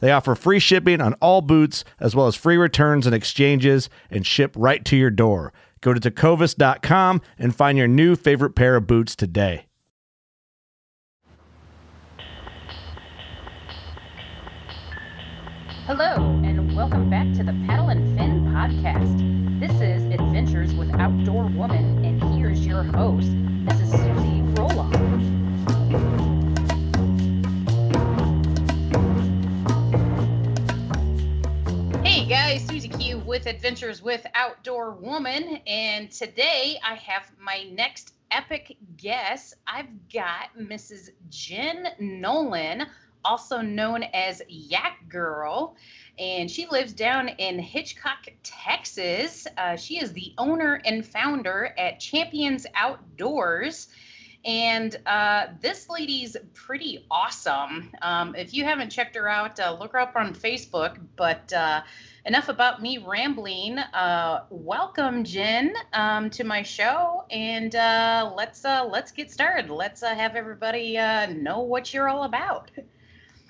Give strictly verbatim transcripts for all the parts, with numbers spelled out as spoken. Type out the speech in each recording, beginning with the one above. They offer free shipping on all boots, as well as free returns and exchanges, and ship right to your door. Go to tecovas dot com and find your new favorite pair of boots today. Hello, and welcome back to the Paddle N Fin Podcast. This is Adventures with Outdoor Woman, and here's your host, Missus Susie Roloff. Hey guys, Susie Q with Adventures with Outdoor Woman, and today I have my next epic guest. I've got Missus Jen Nolan, also known as Yak Girl, and she lives down in Hitchcock, Texas. Uh, she is the owner and founder at Champions Outdoors, and uh, this lady's pretty awesome. Um, if you haven't checked her out, uh, look her up on Facebook, but uh, enough about me rambling. Uh, welcome, Jen, um, to my show, and uh, let's, uh, let's get started. Let's uh, have everybody uh, know what you're all about.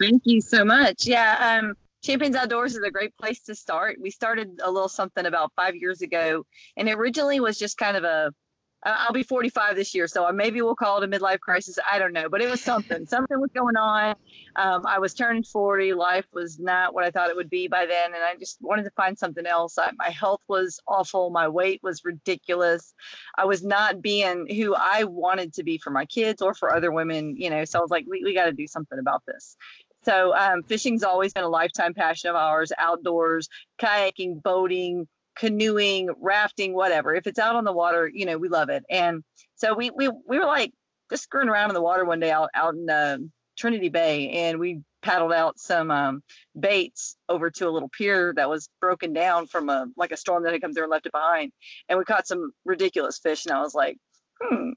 Thank you so much. Yeah, um, Champions Outdoors is a great place to start. We started a little something about five years ago, and it originally was just kind of a, uh, I'll be forty-five this year, so maybe we'll call it a midlife crisis. I don't know, but it was something. Something was going on. Um, I was turning forty. Life was not what I thought it would be by then, and I just wanted to find something else. I, my health was awful. My weight was ridiculous. I was not being who I wanted to be for my kids or for other women, you know, so I was like, we, we got to do something about this. So um, fishing's always been a lifetime passion of ours, outdoors, kayaking, boating, canoeing, rafting, whatever. If it's out on the water, you know, we love it. And so we we we were like just screwing around in the water one day out, out in uh, Trinity Bay, and we paddled out some um, baits over to a little pier that was broken down from a like a storm that had come through and left it behind. And we caught some ridiculous fish, and I was like, hmm.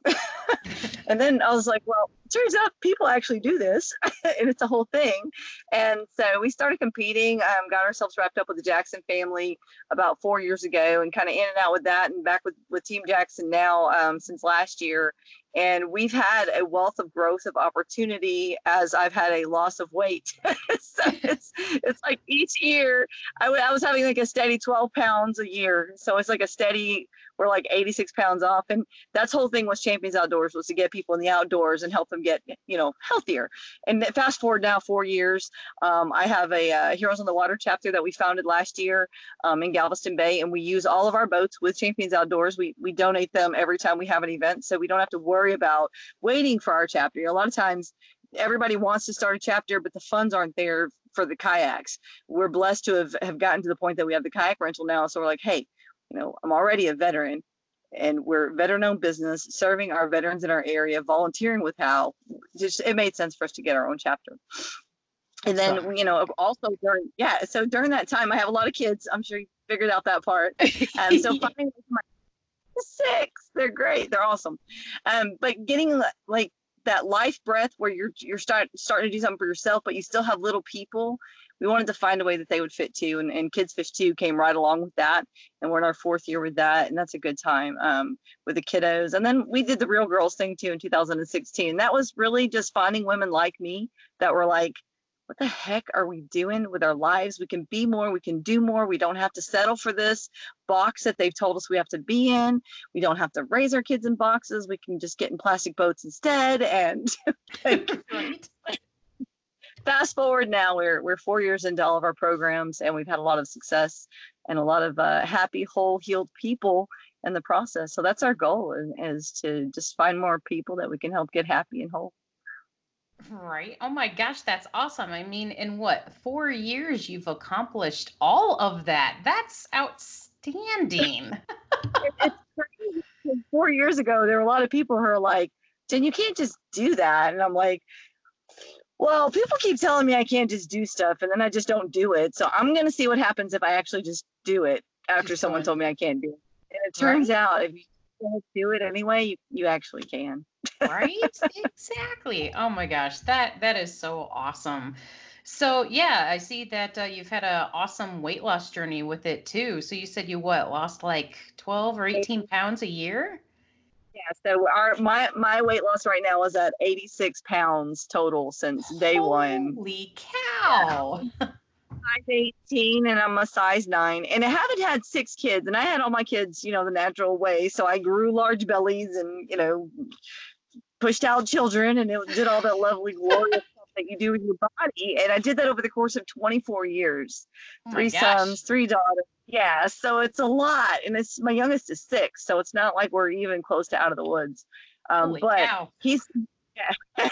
And then I was like, well, it turns out people actually do this and it's a whole thing. And so we started competing, um, got ourselves wrapped up with the Jackson family about four years ago and kind of in and out with that and back with, with Team Jackson now um, since last year. And we've had a wealth of growth of opportunity as I've had a loss of weight. So it's it's like each year I, w- I was having like a steady twelve pounds a year. So it's like a steady, we're like eighty-six pounds off. And that's whole thing was Champions Outdoors was to get people in the outdoors and help them get, you know, healthier. And fast forward now four years, um, I have a uh, Heroes on the Water chapter that we founded last year um, in Galveston Bay. And we use all of our boats with Champions Outdoors. We, we donate them every time we have an event. So we don't have to worry about waiting for our chapter. You know, a lot of times everybody wants to start a chapter, but the funds aren't there for the kayaks. We're blessed to have, have gotten to the point that we have the kayak rental now. So we're like, hey, you know, I'm already a veteran and we're veteran owned business serving our veterans in our area, volunteering with how just, it made sense for us to get our own chapter. And then, so, you know, also during, yeah. So during that time, I have a lot of kids. I'm sure you figured out that part. Um, so finally, my six, they're great, they're awesome, um but getting like that life breath where you're you're start, starting to do something for yourself, but you still have little people we wanted to find a way that they would fit too. And, and Kids Fish two came right along with that. And we're in our fourth year with that. And that's a good time um, with the kiddos. And then we did the Real Girls thing too in two thousand sixteen. That was really just finding women like me that were like, what the heck are we doing with our lives? We can be more, we can do more. We don't have to settle for this box that they've told us we have to be in. We don't have to raise our kids in boxes. We can just get in plastic boats instead. And right. Fast forward now, we're we're four years into all of our programs, and we've had a lot of success and a lot of uh, happy, whole, healed people in the process. So that's our goal, is, is to just find more people that we can help get happy and whole. Right. Oh my gosh, that's awesome. I mean, in what, four years you've accomplished all of that. That's outstanding. it, it's crazy. Four years ago, there were a lot of people who are like, Jen, you can't just do that. And I'm like, well, people keep telling me I can't just do stuff, and then I just don't do it. So I'm going to see what happens if I actually just do it after just someone told me I can't do it. And it turns right. out if you can't do it anyway, you, you actually can. Right? Exactly. Oh my gosh, that that is so awesome. So yeah, I see that uh, you've had an awesome weight loss journey with it too. So you said you what lost like twelve or eighteen pounds a year? Yeah. So our my my weight loss right now is at eighty-six pounds total since day Holy one. Holy cow! Yeah. Size eighteen, and I'm a size nine, and I haven't had six kids, and I had all my kids, you know, the natural way. So I grew large bellies, and you know, pushed out children, and it did all that lovely glorious stuff that you do with your body. And I did that over the course of twenty-four years, oh three sons, three daughters. Yeah, so it's a lot, and it's my youngest is six, so it's not like we're even close to out of the woods. Um, Holy but cow. He's yeah.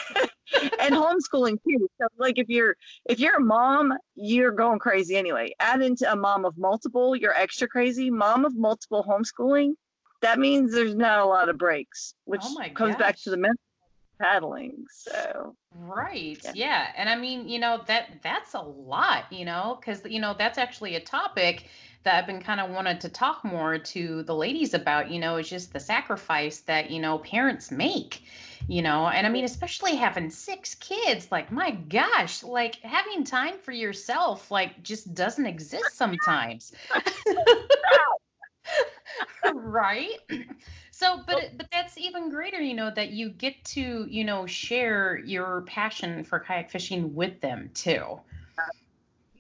And homeschooling too. So like if you're if you're a mom, you're going crazy anyway. Add into a mom of multiple, you're extra crazy. Mom of multiple homeschooling, that means there's not a lot of breaks, which oh comes gosh. Back to the mental paddling. So right. Yeah. yeah. And I mean, you know, that that's a lot, you know, because, you know, that's actually a topic that I've been kind of wanted to talk more to the ladies about, you know, is just the sacrifice that, you know, parents make, you know, and I mean, especially having six kids, like, my gosh, like having time for yourself, like just doesn't exist sometimes. Right. So, but, but that's even greater, you know, that you get to, you know, share your passion for kayak fishing with them too.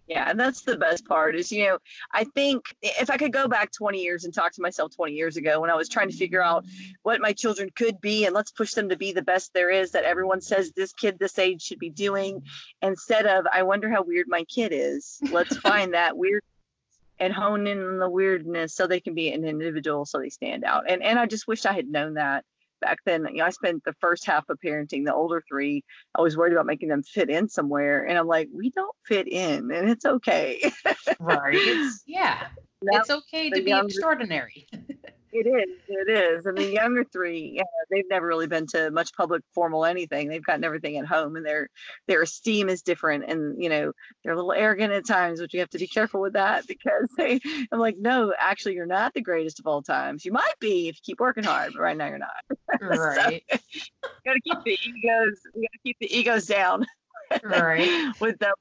Yeah, and that's the best part is, you know, I think if I could go back twenty years and talk to myself twenty years ago when I was trying to figure out what my children could be and let's push them to be the best there is that everyone says this kid this age should be doing, instead of I wonder how weird my kid is. Let's find that weird and hone in on the weirdness so they can be an individual, so they stand out. And and I just wish I had known that back then. You know, I spent the first half of parenting the older three. I was worried about making them fit in somewhere, and I'm like, we don't fit in, and it's okay. Right? It's, yeah, now, it's okay to be younger, extraordinary. It is. It is. And the younger three, you know, they've never really been to much public formal anything. They've gotten everything at home, and their their esteem is different. And you know, they're a little arrogant at times, which you have to be careful with that because they. I'm like, no, actually, you're not the greatest of all times. You might be if you keep working hard, but right now you're not. Right. So, you gotta keep the egos. You gotta keep the egos down. Right. With them,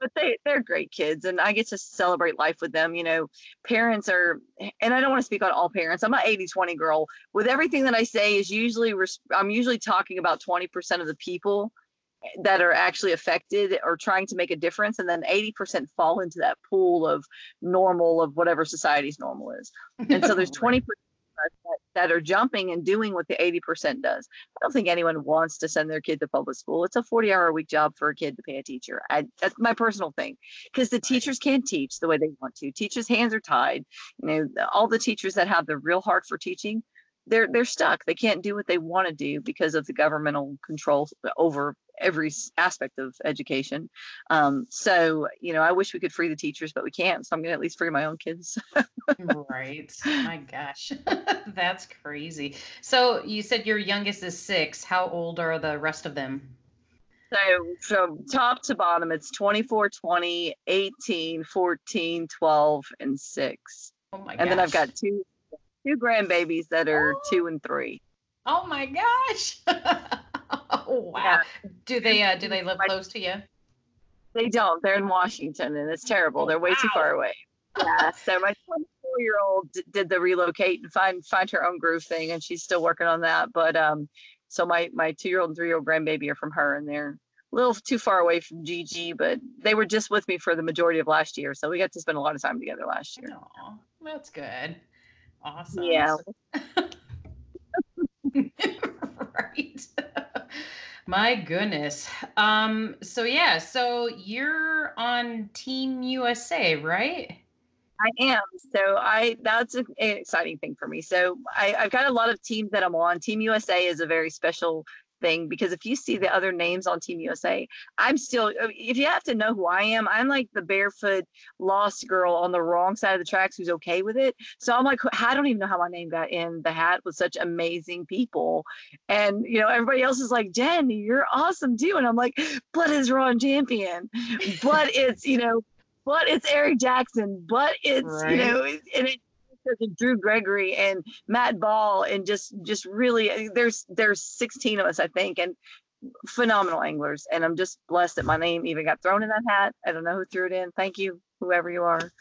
but they they're great kids, and I get to celebrate life with them. You know, parents are, and I don't want to speak on all parents. I'm an eighty twenty girl. With everything that I say is usually I'm usually talking about twenty percent of the people that are actually affected or trying to make a difference, and then eighty percent fall into that pool of normal of whatever society's normal is. And so there's twenty percent that are jumping and doing what the eighty percent does. I don't think anyone wants to send their kid to public school. It's a forty hour a week job for a kid to pay a teacher. I, that's my personal thing, because the teachers can't teach the way they want to. Teachers' hands are tied. You know, all the teachers that have the real heart for teaching, they're they're stuck. They can't do what they want to do because of the governmental control over every aspect of education. Um, so, you know, I wish we could free the teachers, but we can't. So I'm going to at least free my own kids. Right. My gosh. That's crazy. So you said your youngest is six. How old are the rest of them? So from top to bottom, it's twenty-four, twenty, eighteen, fourteen, twelve, and six. Oh my gosh. And then I've got two, two grandbabies that are oh. two and three. Oh my gosh. Oh, wow. Yeah. Do they uh, do they live close to you? They don't. They're in Washington, and it's terrible. They're way wow. too far away. Yeah. So my twenty-four-year-old did the relocate and find find her own groove thing, and she's still working on that. But um, so my my two-year-old and three-year-old grandbaby are from her, and they're a little too far away from Gigi, but they were just with me for the majority of last year, so we got to spend a lot of time together last year. Aww, that's good. Awesome. Yeah. Right. My goodness. Um, so yeah, so you're on Team U S A, right? I am. So I, that's an exciting thing for me. So I, I've got a lot of teams that I'm on. Team U S A is a very special thing because if you see the other names on Team U S A, I'm still, if you have to know who I am, I'm like the barefoot lost girl on the wrong side of the tracks who's okay with it. So I'm like, I don't even know how my name got in the hat with such amazing people. And, you know, everybody else is like, Jen, you're awesome too. And I'm like, but it's Ron Champion, but it's, you know, but it's Eric Jackson, but it's, right. you know, and it, Drew Gregory and Matt Ball and just just really there's there's sixteen of us, I think, and phenomenal anglers, and I'm just blessed that my name even got thrown in that hat. I don't know who threw it in. Thank you, whoever you are,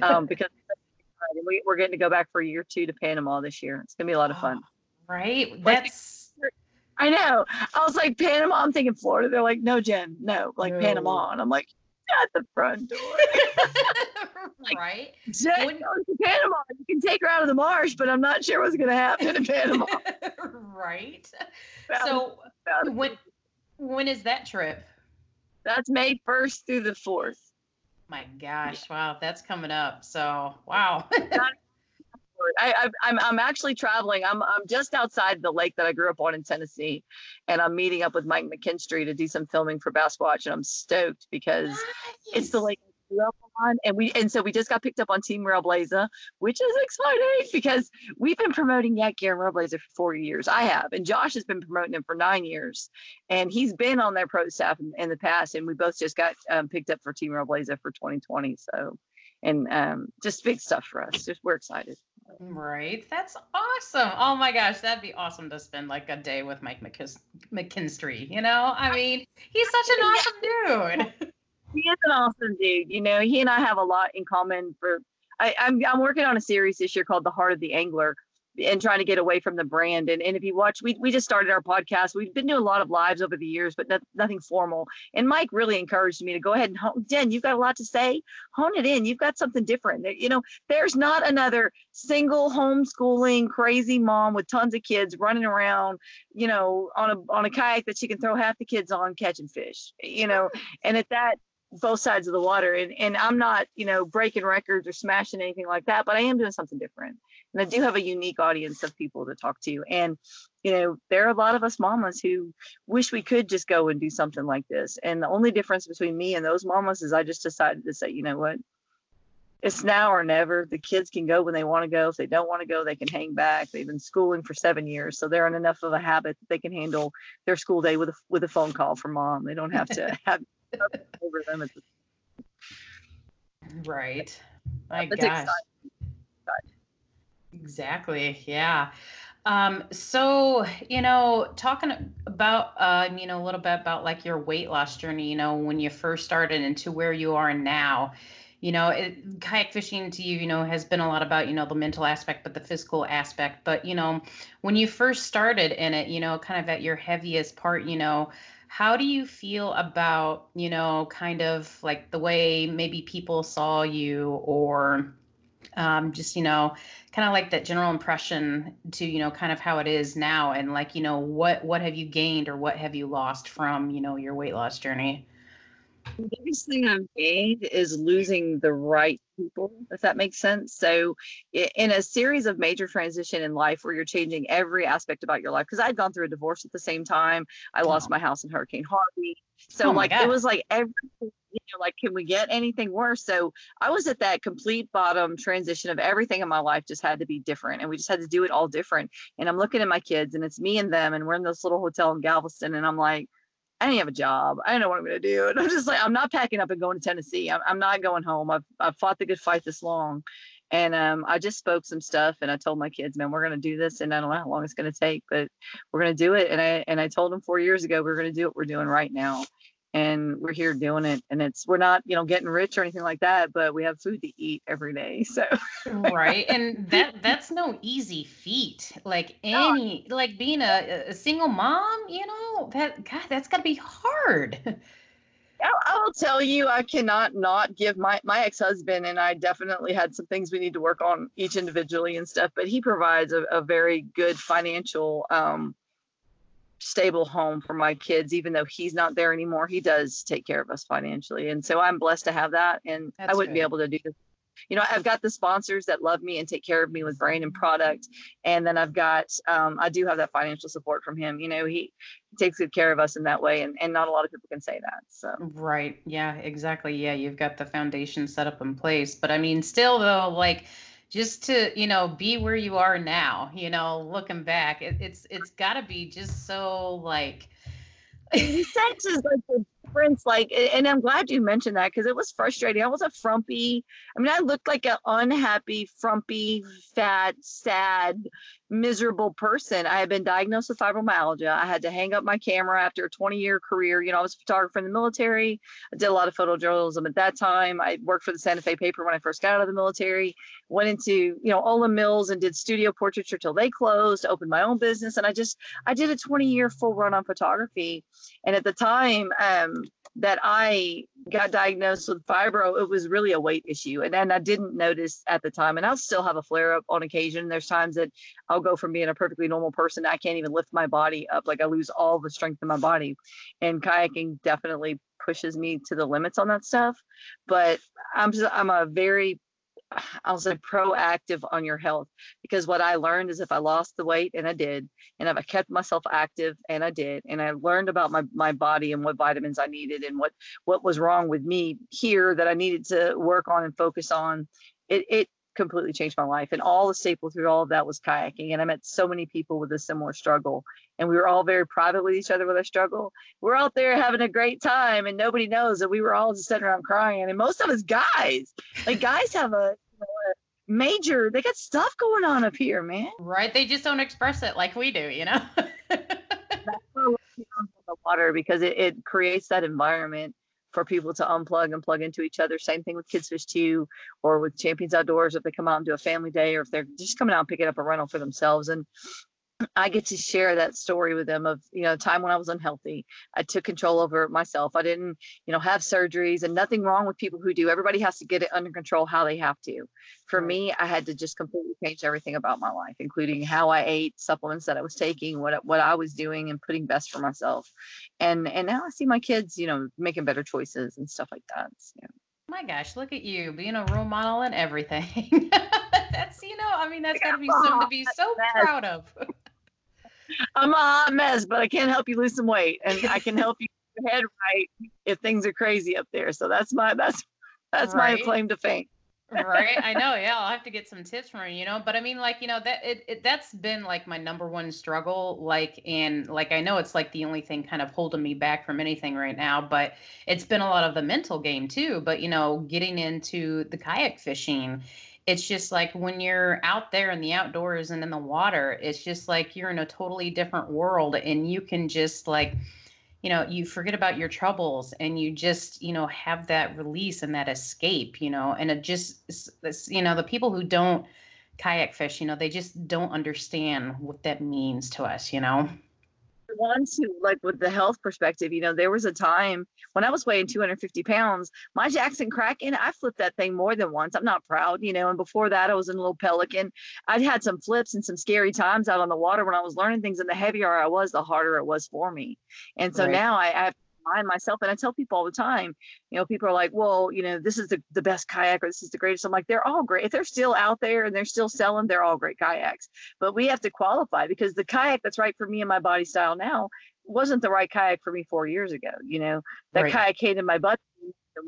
um, because we, we're getting to go back for year two to Panama this year. It's gonna be a lot of fun. Oh, right? That's I know. I was like Panama. I'm thinking Florida. They're like, no, Jen, no, like no. Panama, and I'm like. At the front door. Like, right? Jen when, goes to Panama. You can take her out of the marsh, but I'm not sure what's going to happen in Panama. Right? About so about when it. when is that trip? That's May first through the fourth. My gosh. Yeah. Wow. That's coming up. So, wow. I, I, I'm I'm actually traveling. I'm I'm just outside the lake that I grew up on in Tennessee, and I'm meeting up with Mike McKinstry to do some filming for Bass Watch, and I'm stoked because nice. It's the lake I grew up on, and we and so we just got picked up on Team Rail Blazer, which is exciting because we've been promoting YakGear and Rail Blazer for four years. I have, and Josh has been promoting them for nine years, and he's been on their pro staff in, in the past, and we both just got um, picked up for Team Rail Blazer for twenty twenty. So, and um, just big stuff for us. Just we're excited. Right. That's awesome. Oh my gosh. That'd be awesome to spend like a day with Mike McKis- McKinstry. You know, I mean, he's such an awesome dude. He is an awesome dude. You know, he and I have a lot in common for, I, I'm, I'm working on a series this year called The Heart of the Angler and trying to get away from the brand. And, and if you watch, we, we just started our podcast. We've been doing a lot of lives over the years, but no, nothing formal. And Mike really encouraged me to go ahead and hone, Jen, you've got a lot to say, hone it in. You've got something different. You know, there's not another single homeschooling crazy mom with tons of kids running around, you know, on a on a kayak that she can throw half the kids on catching fish, you know, and at that, both sides of the water. And, and I'm not, you know, breaking records or smashing anything like that, but I am doing something different. And I do have a unique audience of people to talk to. And, you know, there are a lot of us mamas who wish we could just go and do something like this. And the only difference between me and those mamas is I just decided to say, you know what, it's now or never. The kids can go when they want to go. If they don't want to go, they can hang back. They've been schooling for seven years. So they're in enough of a habit that they can handle their school day with a, with a phone call from mom. They don't have to have over them at the right. My That's gosh. Exciting. Exactly. Yeah. Um, so, you know, talking about, uh, you know, a little bit about like your weight loss journey, you know, when you first started and to where you are now, you know, it, kayak fishing to you, you know, has been a lot about, you know, the mental aspect, but the physical aspect, but, you know, when you first started in it, you know, kind of at your heaviest part, you know, how do you feel about, you know, kind of like the way maybe people saw you or um, just, you know, kind of like that general impression to, you know, kind of how it is now and like, you know, what, what have you gained or what have you lost from, you know, your weight loss journey? The biggest thing I've gained is losing the right people, if that makes sense. So in a series of major transition in life where you're changing every aspect about your life, because I'd gone through a divorce at the same time. I lost oh. my house in Hurricane Harvey. So oh like, God. It was like everything, you know, like, can we get anything worse? So I was at that complete bottom transition of everything in my life just had to be different. And we just had to do it all different. And I'm looking at my kids and it's me and them. And we're in this little hotel in Galveston. And I'm like, I didn't have a job. I don't know what I'm going to do. And I'm just like, I'm not packing up and going to Tennessee. I'm, I'm not going home. I've, I've fought the good fight this long. And um, I just spoke some stuff and I told my kids, man, we're going to do this. And I don't know how long it's going to take, but we're going to do it. And I, and I told them four years ago, we're going to do what we're doing right now. and we're here doing it. And it's, we're not, you know, getting rich or anything like that, but we have food to eat every day. So, right. And that, that's no easy feat. Like any, no. like being a, a single mom, you know, that, God, that's gotta be hard. I'll tell you, I cannot not give my, my ex-husband, and I definitely had some things we need to work on each individually and stuff, but he provides a, a very good financial, um, stable home for my kids. Even though he's not there anymore, he does take care of us financially. And so I'm blessed to have that. And That's I wouldn't good. be able to do this. You know, I've got the sponsors that love me and take care of me with brand and product. And then I've got, um, I do have that financial support from him. You know, he, he takes good care of us in that way. And, and not a lot of people can say that. So, right. Yeah, exactly. Yeah. You've got the foundation set up in place, but I mean, still though, like just to, you know, be where you are now, you know, looking back, it, it's, it's gotta be just so like, he senses like the difference, like, and I'm glad you mentioned that because it was frustrating. I was a frumpy, I mean, I looked like an unhappy, frumpy, fat, sad, miserable person. I had been diagnosed with fibromyalgia. I had to hang up my camera after a twenty year career. You know, I was a photographer in the military. I did a lot of photojournalism at that time. I worked for the Santa Fe paper when I first got out of the military, went into, you know, Ola Mills and did studio portraiture till they closed, opened my own business. And I just, I did a twenty year full run on photography. And at the time, um, that I got diagnosed with fibro, it was really a weight issue. And, and I didn't notice at the time, and I'll still have a flare up on occasion. There's times that I'll go from being a perfectly normal person. I can't even lift my body up. Like I lose all the strength in my body, and kayaking definitely pushes me to the limits on that stuff. But I'm just, I'm a very, I'll say proactive on your health, because what I learned is if I lost the weight, and I did, and if I kept myself active, and I did, and I learned about my, my body and what vitamins I needed and what, what was wrong with me here that I needed to work on and focus on, it, it completely changed my life. And all the staple through all of that was kayaking. And I met so many people with a similar struggle, and we were all very private with each other with our struggle. We're out there having a great time, and nobody knows that we were all just sitting around crying. And most of us guys, like guys have a, you know, a major, they got stuff going on up here, man. Right. They just don't express it like we do, you know? That's what we're doing on the water, because it, it creates that environment for people to unplug and plug into each other. Same thing with Kids Fish two or with Champions Outdoors, if they come out and do a family day, or if they're just coming out and picking up a rental for themselves. And I get to share that story with them of, you know, the time when I was unhealthy. I took control over it myself. I didn't, you know, have surgeries, and nothing wrong with people who do. Everybody has to get it under control how they have to. For me, I had to just completely change everything about my life, including how I ate, supplements that I was taking, what what I was doing, and putting best for myself. And and now I see my kids, you know, making better choices and stuff like that. So. My gosh, look at you being a role model and everything. That's, you know, I mean, that's got to be something to be so proud of. I'm a hot mess, but I can help you lose some weight, and I can help you get your head right if things are crazy up there. So that's my, that's, that's right. My claim to fame. Right. I know. Yeah. I'll have to get some tips from you, you know, but I mean, like, you know, that it, it, that's been like my number one struggle, like, and like, I know it's like the only thing kind of holding me back from anything right now, but it's been a lot of the mental game too. But, you know, getting into the kayak fishing, it's just like when you're out there in the outdoors and in the water, it's just like you're in a totally different world, and you can just like, you know, you forget about your troubles, and you just, you know, have that release and that escape, you know, and it just, you know, the people who don't kayak fish, you know, they just don't understand what that means to us, you know. Ones who, like, with the health perspective, you know, there was a time when I was weighing two hundred fifty pounds, my Jackson Kraken, I flipped that thing more than once. I'm not proud, you know, and before that I was in a little Pelican. I'd had some flips and some scary times out on the water when I was learning things, and the heavier I was, the harder it was for me. And so right. now I, I have to remind myself, and I tell people all the time, you know, people are like, well, you know, this is the, the best kayak, or this is the greatest. I'm like, they're all great. If they're still out there and they're still selling, they're all great kayaks. But we have to qualify, because the kayak that's right for me and my body style now wasn't the right kayak for me four years ago. You know, that right. kayak hated my butt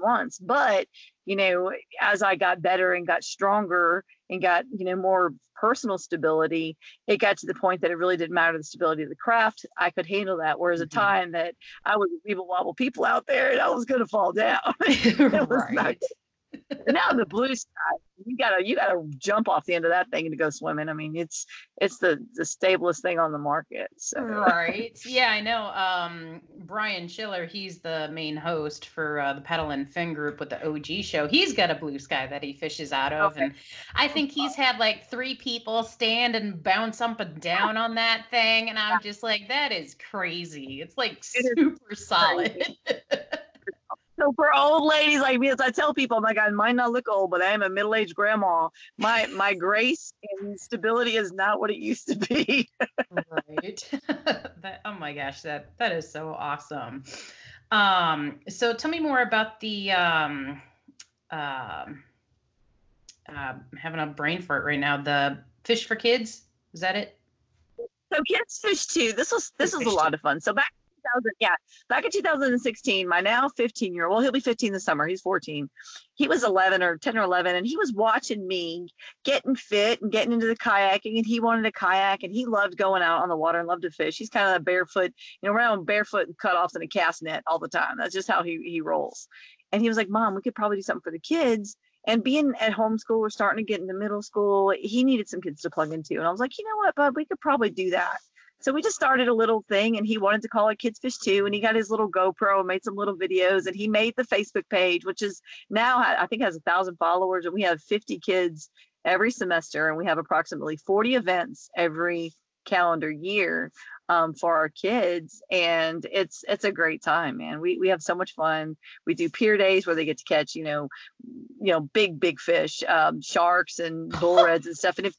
once. But, you know, as I got better and got stronger and got, you know, more personal stability, it got to the point that it really didn't matter the stability of the craft. I could handle that. Whereas mm-hmm. a time that I was weeble wobble people out there, and I was going to fall down. It was right. not- and now the Blue Sky, you gotta you gotta jump off the end of that thing to go swimming. I mean, it's it's the the stablest thing on the market. So. Right. Yeah, I know. Um, Brian Schiller, he's the main host for uh, the Paddle N Fin group with the O G show. He's got a Blue Sky that he fishes out of, okay. and I think he's had like three people stand and bounce up and down on that thing, and I'm just like, that is crazy. It's like super solid. So for old ladies like me, as I tell people, I'm like, I might not look old, but I am a middle-aged grandma. My my grace and stability is not what it used to be. Right. That, oh my gosh, that that is so awesome. Um, so tell me more about the. Um, uh, I'm having a brain fart right now. The Fish for Kids, is that it? So Kids Fish two. This was this was a lot of fun. So back. Yeah, back in two thousand sixteen, my now fifteen-year-old, well, he'll be fifteen this summer. He's fourteen. He was eleven or ten or eleven, and he was watching me getting fit and getting into the kayaking, and he wanted a kayak, and he loved going out on the water and loved to fish. He's kind of a barefoot, you know, around barefoot and cutoffs and a cast net all the time. That's just how he he rolls. And he was like, Mom, we could probably do something for the kids. And being at homeschool, we're starting to get into middle school. He needed some kids to plug into. And I was like, you know what, bud, we could probably do that. So we just started a little thing, and he wanted to call it Kids Fish two, and he got his little GoPro and made some little videos, and he made the Facebook page, which is now, I think, has a thousand followers, and we have fifty kids every semester, and we have approximately forty events every calendar year um, for our kids. And it's it's a great time, man. We we have so much fun. We do pier days where they get to catch, you know, you know, big, big fish, um, sharks and bull reds and stuff. And if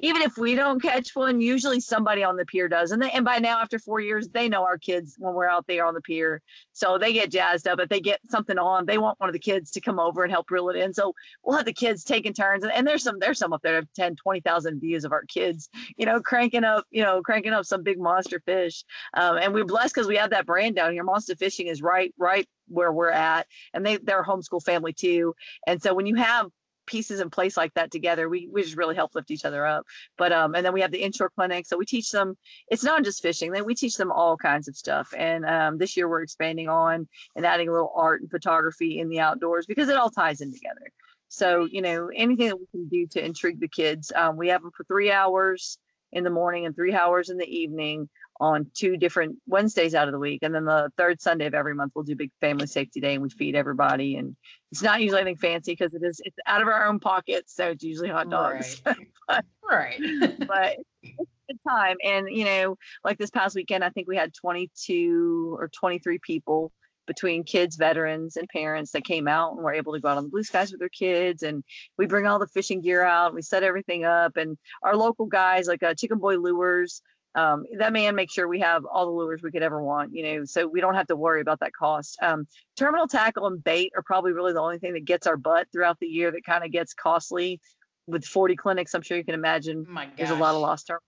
Even if we don't catch one, usually somebody on the pier does. And they, and by now, after four years, they know our kids when we're out there on the pier. So they get jazzed up. If they get something on, they want one of the kids to come over and help reel it in. So we'll have the kids taking turns. And, and there's some there's some up there, ten, twenty thousand views of our kids, you know, cranking up, you know, cranking up some big monster fish. Um, and we're blessed because we have that brand down here. Monster Fishing is right, right where we're at. And they, they're a homeschool family, too. And so when you have pieces in place like that together, we we just really help lift each other up. But um and then we have the inshore clinic, so we teach them, it's not just fishing, then we teach them all kinds of stuff. And um this year we're expanding on and adding a little art and photography in the outdoors, because it all ties in together. So, you know, anything that we can do to intrigue the kids, um, we have them for three hours in the morning and three hours in the evening on two different Wednesdays out of the week. And then the third Sunday of every month, we'll do big family safety day, and we feed everybody. And it's not usually anything fancy, because it is, it's out of our own pockets. So it's usually hot dogs. Right. but, right. but it's a good time. And, you know, like this past weekend, I think we had twenty-two or twenty-three people between kids, veterans, and parents that came out and were able to go out on the Blue Skies with their kids. And we bring all the fishing gear out. We set everything up. And our local guys, like uh, Chicken Boy Lures, Um, that man makes sure we have all the lures we could ever want, you know, so we don't have to worry about that cost. Um, terminal tackle and bait are probably really the only thing that gets our butt throughout the year, that kind of gets costly with forty clinics. I'm sure you can imagine. Oh, there's a lot of lost terminals.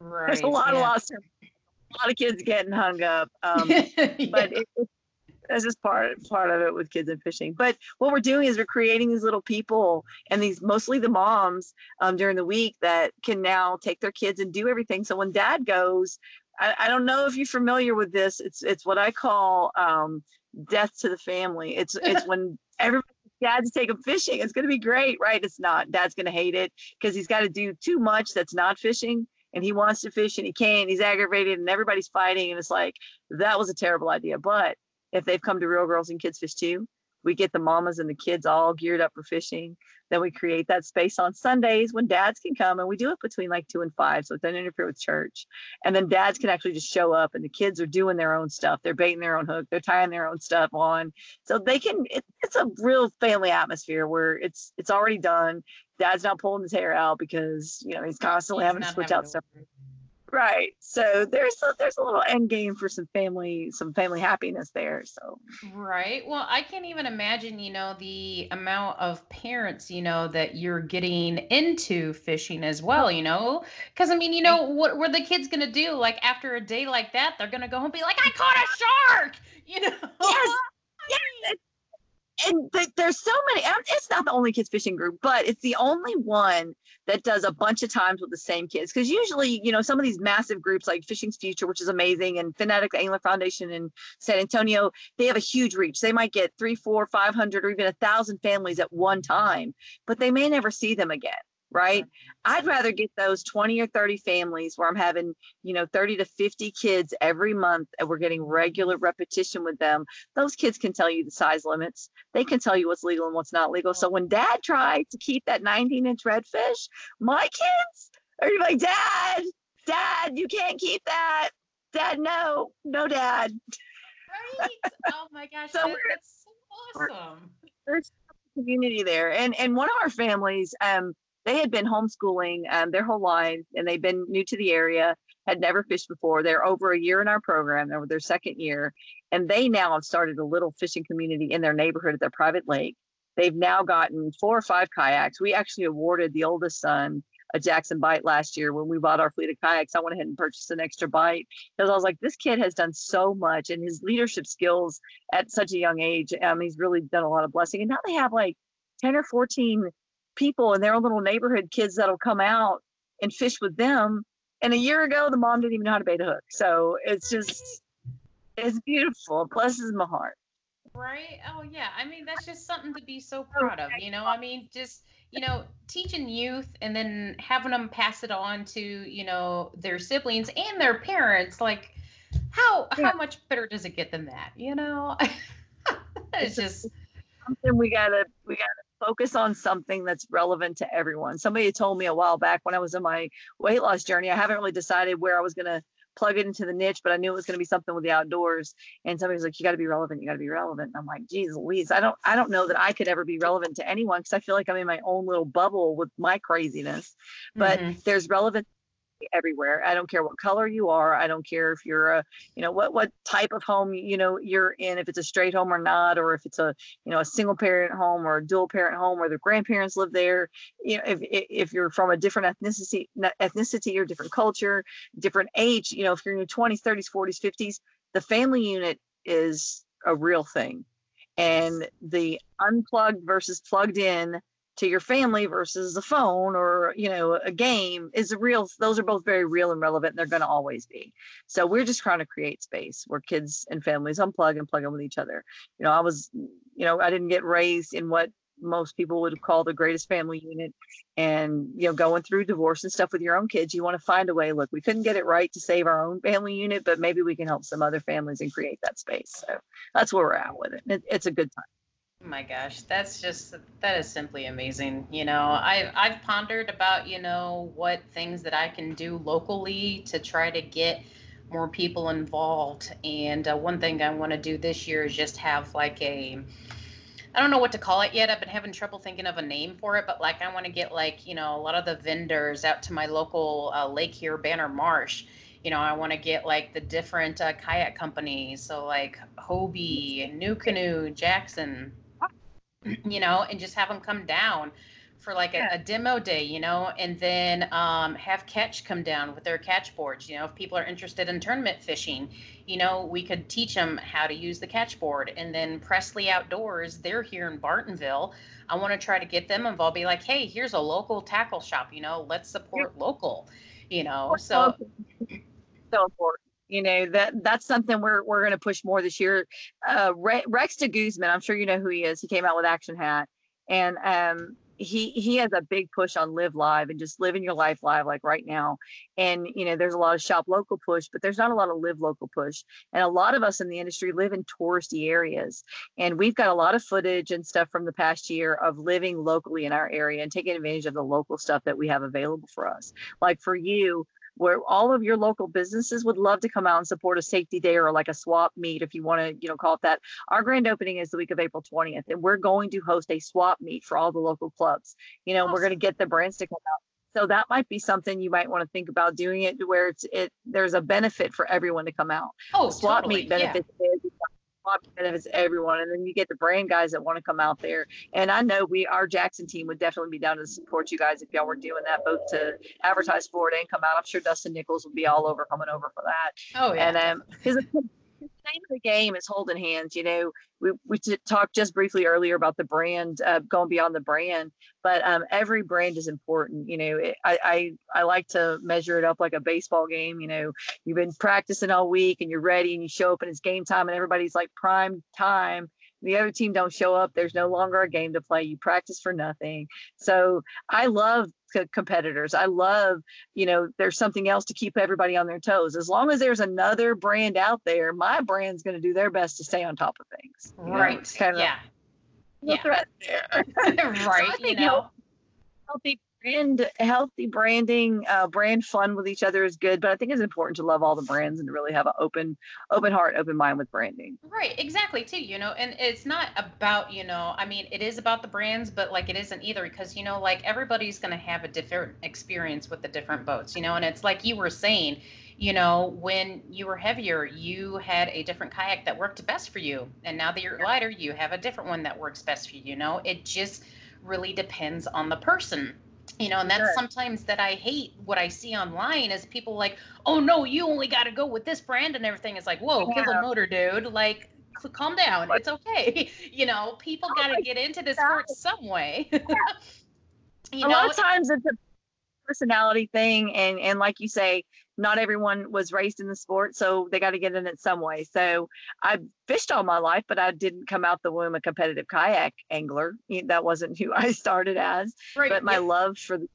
Right, there's a lot yeah. of lost terminals. A lot of kids getting hung up. Um, yeah. But it, it, that's just part part of it with kids and fishing. But what we're doing is we're creating these little people, and these mostly the moms um, during the week that can now take their kids and do everything. So when dad goes, I, I don't know if you're familiar with this. It's it's what I call um, death to the family. It's it's when everybody. Dad's take him fishing. It's going to be great, right? It's not. Dad's going to hate it because he's got to do too much that's not fishing. And he wants to fish and he can't. He's aggravated and everybody's fighting. And it's like, that was a terrible idea. But if they've come to Real Girls and Kids Fish too, we get the mamas and the kids all geared up for fishing. Then we create that space on Sundays when dads can come, and we do it between like two and five. So it doesn't interfere with church. And then dads can actually just show up, and the kids are doing their own stuff. They're baiting their own hook. They're tying their own stuff on. So they can, it, it's a real family atmosphere where it's, it's already done. Dad's not pulling his hair out because, you know, he's constantly he's having to switch having out stuff. Right. So there's a, there's a little end game for some family, some family happiness there. So. Right. Well, I can't even imagine, you know, the amount of parents, you know, that you're getting into fishing as well, you know, because I mean, you know, what were the kids going to do? Like after a day like that, they're going to go home and be like, I caught a shark, you know? Yes. Yes. and th- there's so many. It's not the only kids fishing group, but it's the only one that does a bunch of times with the same kids. Because usually, you know, some of these massive groups like Fishing's Future, which is amazing, and Fanatic Angler Foundation in San Antonio, they have a huge reach. They might get three, four, five hundred, or even a thousand families at one time, but they may never see them again. Right. I'd rather get those twenty or thirty families where I'm having, you know, thirty to fifty kids every month, and we're getting regular repetition with them. Those kids can tell you the size limits. They can tell you what's legal and what's not legal. So when Dad tried to keep that nineteen inch redfish, my kids are like, Dad, Dad, you can't keep that. Dad, no, no, Dad. Right. Oh, my gosh. So that, that's so awesome. There's a community there. And, and one of our families, um, they had been homeschooling um, their whole lives, and they'd been new to the area, had never fished before. They're over a year in our program, over their second year, and they now have started a little fishing community in their neighborhood at their private lake. They've now gotten four or five kayaks. We actually awarded the oldest son a Jackson bite last year when we bought our fleet of kayaks. I went ahead and purchased an extra bite because I was like, this kid has done so much, and his leadership skills at such a young age, um, he's really done a lot of blessing. And now they have like ten or fourteen people in their own little neighborhood, kids that'll come out and fish with them. And a year ago, the mom didn't even know how to bait a hook. So it's just, it's beautiful. It blesses my heart. Right. Oh, yeah. I mean, that's just something to be so proud of, you know, I mean, just, you know, teaching youth and then having them pass it on to, you know, their siblings and their parents. Like how, yeah. how much better does it get than that? You know, it's just something we gotta, we gotta, focus on something that's relevant to everyone. Somebody told me a while back when I was in my weight loss journey, I haven't really decided where I was going to plug it into the niche, but I knew it was going to be something with the outdoors. And somebody was like, you got to be relevant. You got to be relevant. And I'm like, geez Louise, I don't, I don't know that I could ever be relevant to anyone because I feel like I'm in my own little bubble with my craziness, but mm-hmm. there's relevant everywhere. I don't care what color you are. I don't care if you're a, you know, what, what type of home, you know, you're in, if it's a straight home or not, or if it's a, you know, a single parent home or a dual parent home where their grandparents live there. You know, if, if you're from a different ethnicity, ethnicity or different culture, different age, you know, if you're in your twenties, thirties, forties, fifties, the family unit is a real thing. And the unplugged versus plugged in to your family versus a phone or, you know, a game is a real, those are both very real and relevant. And they're going to always be. So we're just trying to create space where kids and families unplug and plug in with each other. You know, I was, you know, I didn't get raised in what most people would call the greatest family unit, and, you know, going through divorce and stuff with your own kids, you want to find a way, look, we couldn't get it right to save our own family unit, but maybe we can help some other families and create that space. So that's where we're at with it. it it's a good time. My gosh, that's just, that is simply amazing. You know, I, I've pondered about, you know, what things that I can do locally to try to get more people involved. And uh, one thing I want to do this year is just have like a, I don't know what to call it yet. I've been having trouble thinking of a name for it, but like I want to get like, you know, a lot of the vendors out to my local uh, lake here, Banner Marsh. You know, I want to get like the different uh, kayak companies. So like Hobie, New Canoe, Jackson, you know, and just have them come down for like a, a demo day, you know, and then um, have Catch come down with their catch boards. You know, if people are interested in tournament fishing, you know, we could teach them how to use the catch board. And then Presley Outdoors, they're here in Bartonville. I want to try to get them involved, be like, hey, here's a local tackle shop, you know, let's support yeah. local, you know, so. So important. You know, that that's something we're we're going to push more this year. Uh, Rex de Guzman, I'm sure you know who he is. He came out with Action Hat, and um, he he has a big push on Live Live and just living your life live, like right now. And, you know, there's a lot of shop local push, but there's not a lot of live local push. And a lot of us in the industry live in touristy areas. And we've got a lot of footage and stuff from the past year of living locally in our area and taking advantage of the local stuff that we have available for us. Like for you, where all of your local businesses would love to come out and support a safety day or like a swap meet, if you want to, you know, call it that. Our grand opening is the week of April twentieth, and we're going to host a swap meet for all the local clubs. You know, awesome. We're going to get the brands to come out. So that might be something you might want to think about doing, it where it's it there's a benefit for everyone to come out. Oh, the swap totally. meet benefits. Yeah. benefits everyone, and then you get the brand guys that want to come out there. And I know we our Jackson team would definitely be down to support you guys if y'all were doing that, both to advertise for it and come out. I'm sure Dustin Nichols will be all over coming over for that. Oh yeah. And um his the name of the game is holding hands. You know, we, we talked just briefly earlier about the brand, uh, going beyond the brand, but um, every brand is important. You know, it, I, I I like to measure it up like a baseball game. You know, you've been practicing all week and you're ready and you show up and it's game time and everybody's like prime time. The other team don't show up. There's no longer a game to play. You practice for nothing. So I love c- competitors. I love, you know, there's something else to keep everybody on their toes. As long as there's another brand out there, my brand's going to do their best to stay on top of things. You right. Know, it's kind of yeah. No yeah. threat there. Right. So I think you know. healthy brand, healthy branding, uh, brand fun with each other is good, but I think it's important to love all the brands and to really have an open, open heart, open mind with branding. Right. Exactly. Too, you know, and it's not about, you know, I mean, it is about the brands, but like, it isn't either because, you know, like everybody's going to have a different experience with the different boats, you know, and it's like you were saying, you know, when you were heavier, you had a different kayak that worked best for you. And now that you're lighter, you have a different one that works best for you. You know, it just really depends on the person. You know, and that's sure. sometimes that I hate what I see online is people like, oh, no, you only got to go with this brand and everything. It's like, whoa, yeah. kill a motor, dude. Like, c- calm down. What? It's okay. You know, people oh got to get into this sport some way. Yeah. you a know? lot of times it's a personality thing. And, and like you say, not everyone was raised in the sport, so they got to get in it some way. So I fished all my life, but I didn't come out the womb a competitive kayak angler. That wasn't who I started as. Right. But my yeah. love for the,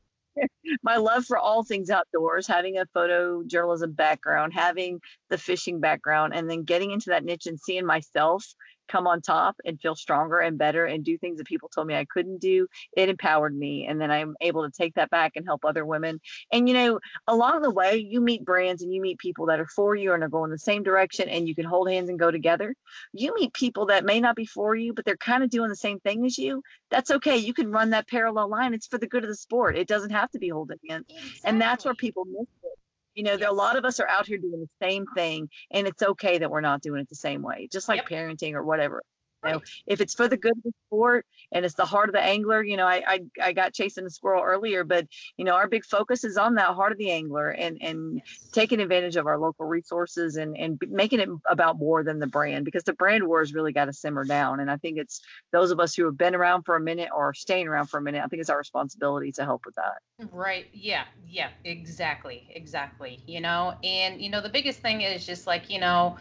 my love for all things outdoors, having a photojournalism background, having the fishing background, and then getting into that niche and seeing myself come on top and feel stronger and better and do things that people told me I couldn't do. It empowered me. And then I'm able to take that back and help other women. And, you know, along the way, you meet brands and you meet people that are for you and are going the same direction and you can hold hands and go together. You meet people that may not be for you, but they're kind of doing the same thing as you. That's okay. You can run that parallel line. It's for the good of the sport. It doesn't have to be holding hands. Exactly. And that's where people miss it. You know, there, a lot of us are out here doing the same thing, and it's okay that we're not doing it the same way, just like yep. parenting or whatever. You know, right. If it's for the good of the sport and it's the heart of the angler, you know, I, I I got chasing the squirrel earlier, but, you know, our big focus is on that heart of the angler and, and yes. taking advantage of our local resources and, and making it about more than the brand, because the brand war has really got to simmer down. And I think it's those of us who have been around for a minute or are staying around for a minute, I think it's our responsibility to help with that. Right. Yeah. Yeah, exactly. Exactly. You know, and, you know, the biggest thing is just like, you know,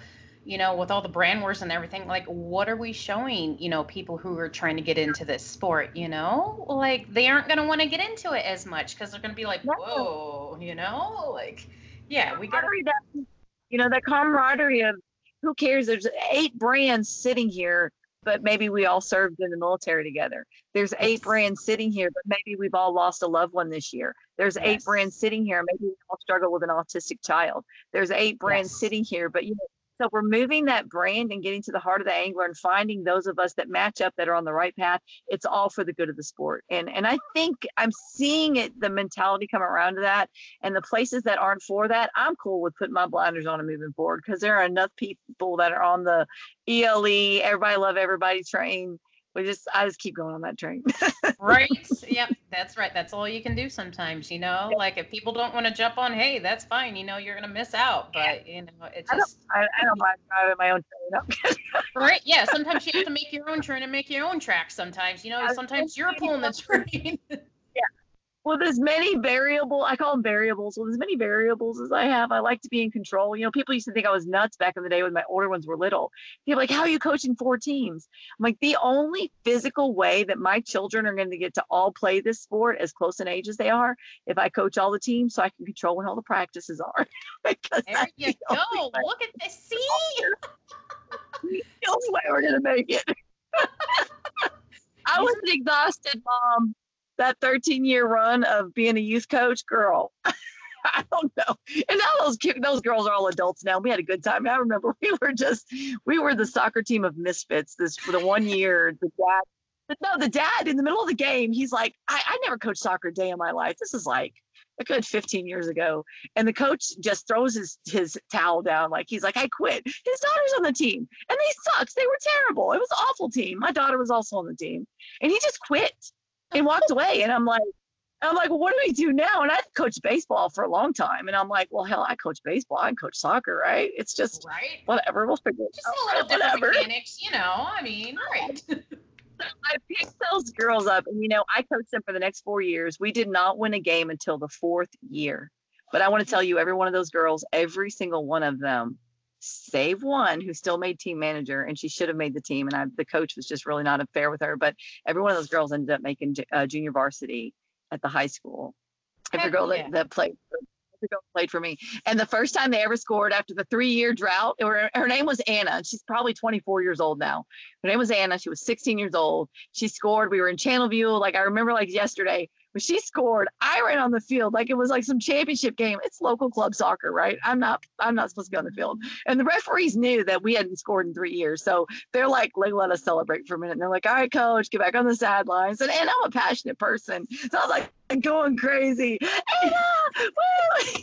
you know, with all the brand wars and everything, like, what are we showing, you know, people who are trying to get into this sport, you know, like they aren't going to want to get into it as much because they're going to be like, whoa, you know, like, yeah, we got to, you know, that camaraderie of who cares? There's eight brands sitting here, but maybe we all served in the military together. There's eight brands sitting here, but maybe we've all lost a loved one this year. There's yes. eight brands sitting here. Maybe we all struggle with an autistic child. There's eight brands yes. sitting here, but you know, so we're moving that brand and getting to the heart of the angler and finding those of us that match up, that are on the right path. It's all for the good of the sport. And and I think I'm seeing it, the mentality come around to that. And the places that aren't for that, I'm cool with putting my blinders on and moving forward, because there are enough people that are on the E L E, everybody love everybody train. We just, I just keep going on that train. Right. Yep. That's right. That's all you can do sometimes, you know, yeah. like if people don't want to jump on, hey, that's fine. You know, you're going to miss out, but you know, it's just. I don't, I, I don't mind driving my own train. Right. Yeah. Sometimes you have to make your own train and make your own track sometimes, you know, sometimes you're pulling the train. Yeah. Well, there's many variable, I call them variables. Well, there's many variables as I have. I like to be in control. You know, people used to think I was nuts back in the day when my older ones were little. They're like, how are you coaching four teams? I'm like, the only physical way that my children are going to get to all play this sport as close in age as they are, if I coach all the teams so I can control when all the practices are. Because there you the go. Look at this. See? The only way we're going to make it. I was an exhausted mom. That thirteen year run of being a youth coach, girl, I don't know. And now those those girls are all adults now. We had a good time. I remember we were just, we were the soccer team of misfits. This for the one year, the dad, but no, the dad in the middle of the game, he's like, I, I never coached soccer a day in my life. This is like a good fifteen years ago. And the coach just throws his, his towel down. Like, he's like, I quit. His daughter's on the team and they sucked. They were terrible. It was an awful team. My daughter was also on the team and he just quit. And walked away. And I'm like, And I'm like, well, what do we do now? And I've coached baseball for a long time. And I'm like, well, hell, I coach baseball. I coach soccer, right? It's just right. whatever. We'll figure it just out. Just a little right? different whatever. mechanics, you know, I mean, right. I picked those girls up and, you know, I coached them for the next four years. We did not win a game until the fourth year. But I want to tell you, every one of those girls, every single one of them, save one who still made team manager, and she should have made the team. And I, the coach was just really not fair with her. But every one of those girls ended up making uh, junior varsity at the high school. Every girl yeah. that, that played, every girl played for me. And the first time they ever scored after the three-year drought, her, her name was Anna. She's probably twenty-four years old now. Her name was Anna. She was sixteen years old. She scored. We were in Channelview. Like I remember, like yesterday. When she scored, I ran on the field like it was like some championship game. It's local club soccer, right? I'm not I'm not supposed to be on the field. And the referees knew that we hadn't scored in three years. So they're like, like let us celebrate for a minute. And they're like, all right, coach, get back on the sidelines. And, and I'm a passionate person. So I was like, I'm going crazy. And, uh, woo!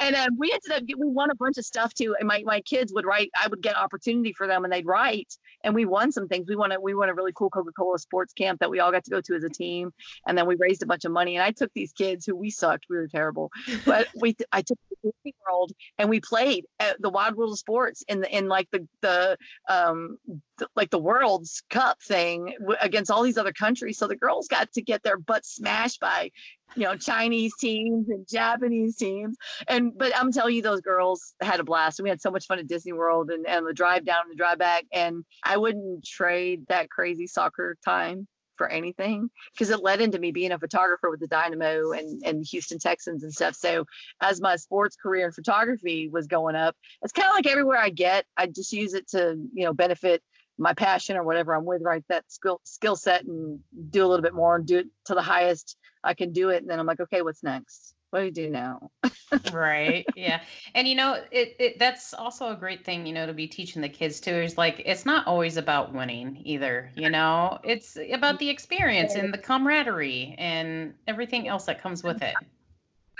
and um, we ended up, get, we won a bunch of stuff too. And my, my kids would write, I would get opportunity for them and they'd write. And we won some things. We won a, we won a really cool Coca-Cola sports camp that we all got to go to as a team. And then we raised a bunch of money. And I took these kids who we sucked. We were terrible. But we I took the Disney World and we played at the Wide World of Sports in the, in like the, the um the, like the World's Cup thing w- against all these other countries. So the girls got to get their butts smashed by, you know, Chinese teams and Japanese teams. And but I'm telling you, those girls had a blast. We had so much fun at Disney World and, and the drive down and the drive back. And I I wouldn't trade that crazy soccer time for anything because it led into me being a photographer with the Dynamo and, and Houston Texans and stuff. So as my sports career in photography was going up, it's kind of like everywhere I get, I just use it to, you know, benefit my passion or whatever I'm with, right? That skill skill set and do a little bit more and do it to the highest I can do it. And then I'm like, okay, what's next? What do you do now? Right. Yeah. And, you know, it, it that's also a great thing, you know, to be teaching the kids too, is like, it's not always about winning either. You know, it's about the experience and the camaraderie and everything else that comes with it.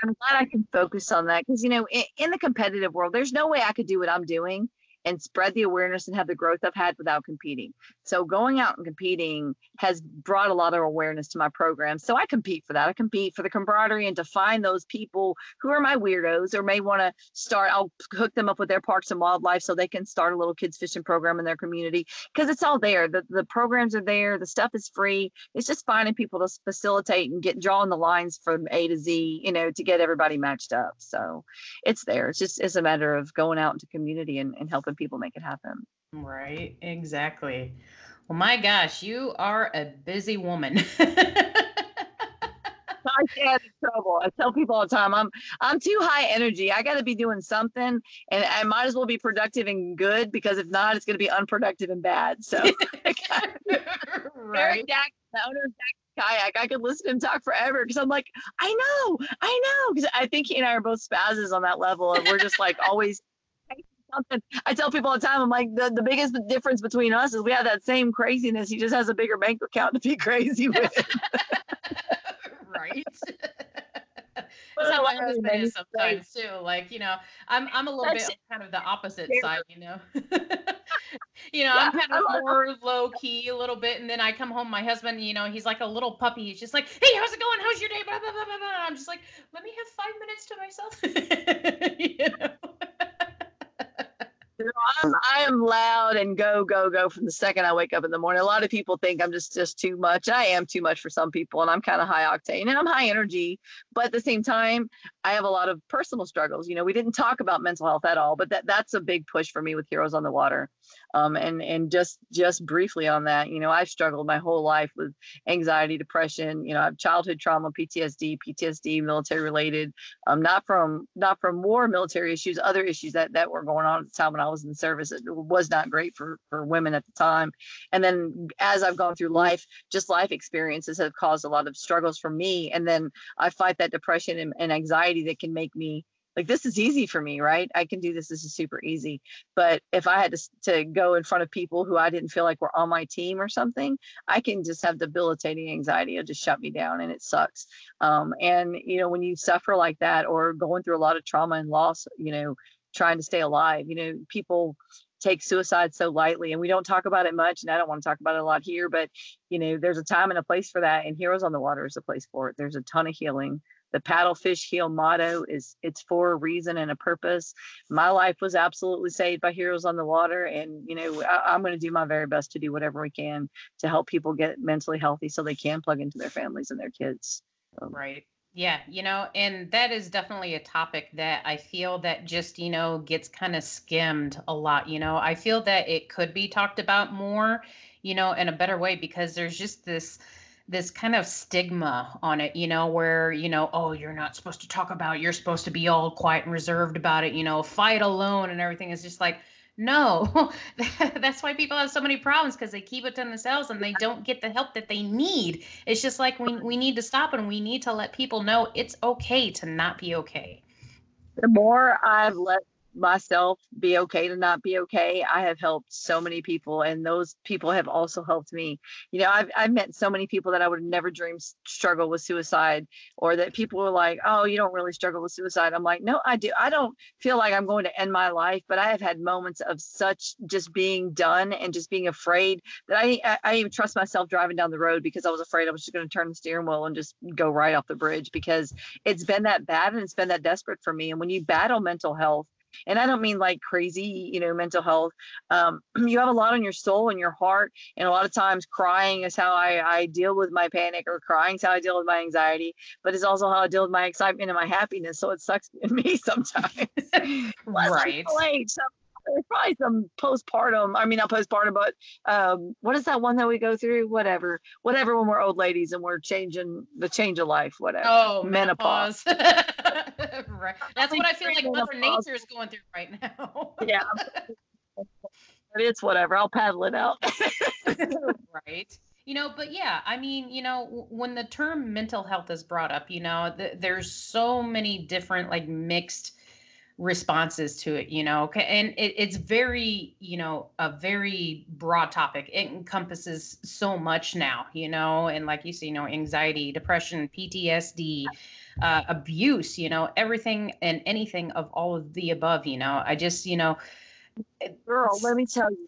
I'm glad I can focus on that because, you know, in, in the competitive world, there's no way I could do what I'm doing and spread the awareness and have the growth I've had without competing. So going out and competing has brought a lot of awareness to my program. So I compete for that. I compete for the camaraderie and to find those people who are my weirdos or may want to start, I'll hook them up with their parks and wildlife so they can start a little kids fishing program in their community. Cause it's all there. The, the programs are there. The stuff is free. It's just finding people to facilitate and get drawing the lines from A to Z, you know, to get everybody matched up. So it's there. It's just, it's a matter of going out into community and, and helping people make it happen. Right, exactly. Well, my gosh, you are a busy woman. I get in trouble. I tell people all the time, I'm I'm too high energy. I got to be doing something, and I might as well be productive and good because if not, it's going to be unproductive and bad. So, right. Eric Jackson, the owner of Jackson Kayak, I could listen to him talk forever because I'm like, I know, I know, because I think he and I are both spouses on that level, and we're just like always. I tell people all the time, I'm like, the, the biggest difference between us is we have that same craziness. He just has a bigger bank account to be crazy with. Right. That's how my husband is sometimes too. Like, you know, I'm I'm a little That's bit kind of the opposite fair. side, you know. You know, yeah, I'm kind of I'm more like, low key a little bit, and then I come home, my husband, you know, he's like a little puppy. He's just like, hey, how's it going? How's your day? Blah, blah, blah, blah, blah. I'm just like, let me have five minutes to myself. You know. I'm, I am loud and go, go, go from the second I wake up in the morning. A lot of people think I'm just, just too much. I am too much for some people, and I'm kind of high octane, and I'm high energy. But at the same time, I have a lot of personal struggles. You know, we didn't talk about mental health at all, but that, that's a big push for me with Heroes on the Water. Um, and, and just, just briefly on that, you know, I've struggled my whole life with anxiety, depression, you know, I have childhood trauma, P T S D, P T S D, military related, um, not from, not from war, military issues, other issues that, that were going on at the time when I was in the service. It was not great for, for women at the time. And then as I've gone through life, just life experiences have caused a lot of struggles for me. And then I fight that depression and, and anxiety that can make me like, this is easy for me, right? I can do this. This is super easy. But if I had to, to go in front of people who I didn't feel like were on my team or something, I can just have debilitating anxiety. It'll just shut me down, and it sucks. Um, and, you know, when you suffer like that or going through a lot of trauma and loss, you know, trying to stay alive, you know, people take suicide so lightly, and we don't talk about it much, and I don't want to talk about it a lot here, but you know, there's a time and a place for that, and Heroes on the Water is a place for it. There's a ton of healing. The paddle, fish, heal motto is, it's for a reason and a purpose. My life was absolutely saved by Heroes on the Water. And, you know, I, I'm going to do my very best to do whatever we can to help people get mentally healthy so they can plug into their families and their kids. So. Right. Yeah. You know, and that is definitely a topic that I feel that just, you know, gets kind of skimmed a lot. You know, I feel that it could be talked about more, you know, in a better way, because there's just this this kind of stigma on it, you know, where, you know, oh, you're not supposed to talk about it. You're supposed to be all quiet and reserved about it, you know, fight alone and everything. Is just like, no, that's why people have so many problems, because they keep it to themselves and they don't get the help that they need. It's just like, we, we need to stop, and we need to let people know it's okay to not be okay. The more I've let myself be okay to not be okay, I have helped so many people, and those people have also helped me. You know, I've, I've met so many people that I would never dream struggle with suicide, or that people were like, oh, you don't really struggle with suicide. I'm like, no, I do. I don't feel like I'm going to end my life, but I have had moments of such just being done and just being afraid that I, I, I didn't even trust myself driving down the road, because I was afraid I was just going to turn the steering wheel and just go right off the bridge, because it's been that bad and it's been that desperate for me. And when you battle mental health, and I don't mean like crazy, you know, mental health. Um, you have a lot on your soul and your heart. And a lot of times crying is how I, I deal with my panic, or crying is how I deal with my anxiety, but it's also how I deal with my excitement and my happiness. So it sucks in me sometimes. Right. There's probably some postpartum, I mean, not postpartum, but um, what is that one that we go through? Whatever, whatever, when we're old ladies and we're changing the change of life, whatever. Oh, menopause. menopause. Right. That's what I feel like menopause. Mother Nature is going through right now. Yeah. But it's whatever. I'll paddle it out. Right. You know, but yeah, I mean, you know, when the term mental health is brought up, you know, th- there's so many different like mixed responses to it, you know, okay. And it, it's very, you know, a very broad topic. It encompasses so much now, you know, and like you say, you know, anxiety, depression, P T S D, uh, abuse, you know, everything and anything of all of the above, you know. I just, you know, girl, let me tell you,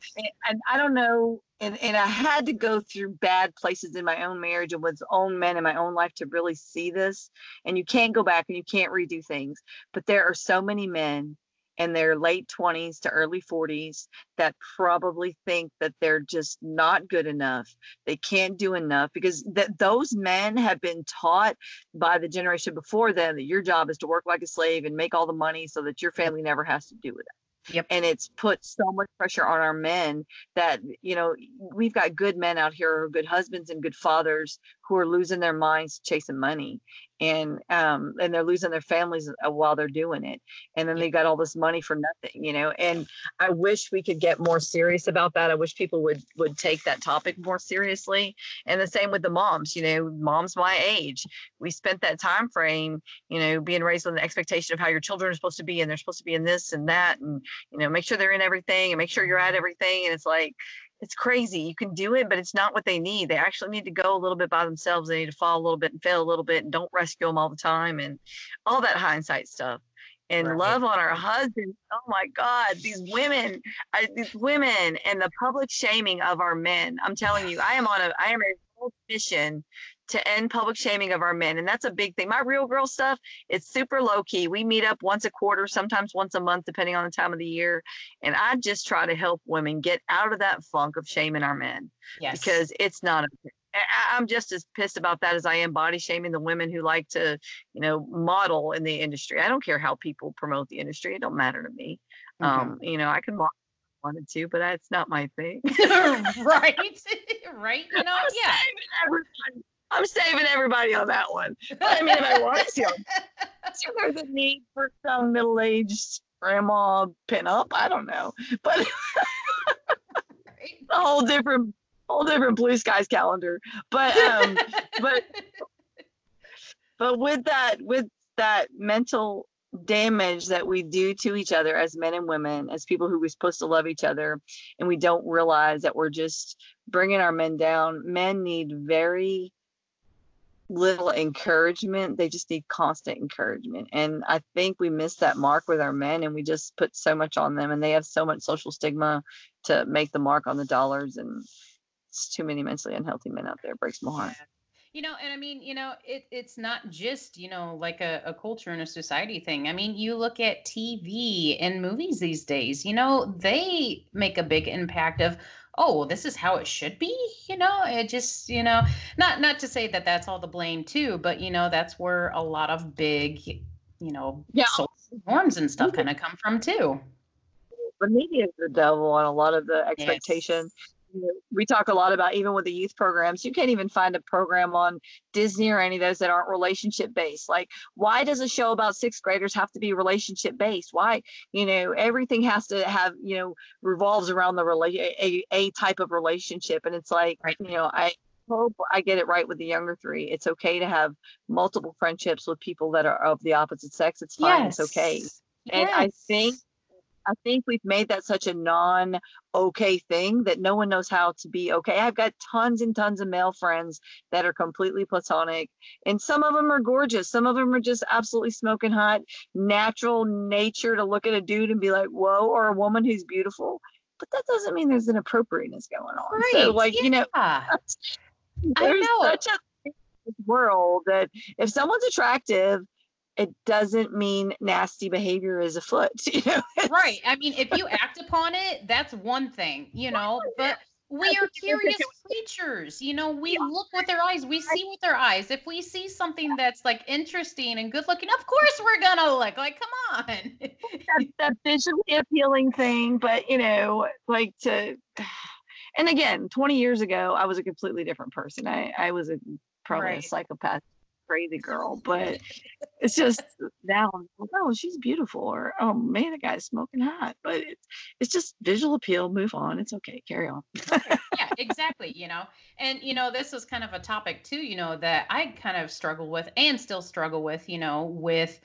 and I don't know, and, and I had to go through bad places in my own marriage and with own men in my own life to really see this. And you can't go back and you can't redo things. But there are so many men in their late twenties to early forties that probably think that they're just not good enough. They can't do enough, because th- those men have been taught by the generation before them that your job is to work like a slave and make all the money so that your family never has to do with it. Yep. And it's put so much pressure on our men that, you know, we've got good men out here, or good husbands and good fathers, who are losing their minds chasing money, and um and they're losing their families while they're doing it. And then they got all this money for nothing, you know. And I wish we could get more serious about that. I wish people would would take that topic more seriously. And the same with the moms, you know, moms my age. We spent that time frame, you know, being raised on the expectation of how your children are supposed to be, and they're supposed to be in this and that, and, you know, make sure they're in everything and make sure you're at everything. And it's like, it's crazy. You can do it, but it's not what they need. They actually need to go a little bit by themselves. They need to fall a little bit and fail a little bit, and don't rescue them all the time, and all that hindsight stuff. And right. Love on our husbands. Oh my God, these women, I, these women, and the public shaming of our men. I'm telling you, I am on a, I am a whole mission to end public shaming of our men. And that's a big thing. My Real Girl stuff, it's super low key. We meet up once a quarter, sometimes once a month, depending on the time of the year. And I just try to help women get out of that funk of shaming our men. Yes. Because it's not okay. I'm just as pissed about that as I am body shaming the women who like to, you know, model in the industry. I don't care how people promote the industry. It don't matter to me. Okay. Um, you know, I can model if I wanted to, but that's not my thing. Right. Right. You know, I'm yeah. I'm saving everybody on that one. I mean, if I want to. So there's a need for some middle-aged grandma pin-up. I don't know. But it's a whole different, whole different Blue Skies calendar. But, um, but, but with that, with that mental damage that we do to each other as men and women, as people who we're supposed to love each other, and we don't realize that we're just bringing our men down. Men need very little encouragement. They just need constant encouragement. And I think we miss that mark with our men, and we just put so much on them, and they have so much social stigma to make the mark on the dollars. And it's too many mentally unhealthy men out there. It breaks my heart. Yeah. You know, and I mean, you know, it, it's not just, you know, like a, a culture and a society thing. I mean, you look at T V and movies these days, you know, they make a big impact of, oh, well, this is how it should be. You know, it just, you know, not not to say that that's all the blame too, but, you know, that's where a lot of big, you know, yeah. social norms and stuff kind of come from too. The media is the devil on a lot of the expectation. Yes. We talk a lot about, even with the youth programs, you can't even find a program on Disney or any of those that aren't relationship based. Like, why does a show about sixth graders have to be relationship based? Why, you know, everything has to have, you know, revolves around the rela- a, a type of relationship. And it's like, right. you know, I hope I get it right with the younger three. It's okay to have multiple friendships with people that are of the opposite sex. It's fine. Yes. It's okay. And yes. I think I think we've made that such a non-okay thing that no one knows how to be okay. I've got tons and tons of male friends that are completely platonic, and some of them are gorgeous. Some of them are just absolutely smoking hot, natural nature to look at a dude and be like, whoa, or a woman who's beautiful. But that doesn't mean there's an appropriateness going on. Right. So, like, yeah. you know, there's I know. such a world that if someone's attractive, it doesn't mean nasty behavior is afoot. You know? Right. I mean, if you act upon it, that's one thing, you know, but we are curious creatures. You know, we look with our eyes, we see with our eyes. If we see something that's like interesting and good looking, of course we're going to look like, come on. That's that visually appealing thing. But, you know, like to, and again, twenty years ago, I was a completely different person. I, I was a probably right. a psychopath. Crazy girl, but it's just now I'm like, oh, she's beautiful, or oh man, the guy's smoking hot. But it's it's just visual appeal. Move on. It's okay. Carry on. Okay. Yeah, exactly. You know, and you know, this was kind of a topic too. You know, that I kind of struggle with and still struggle with. You know, with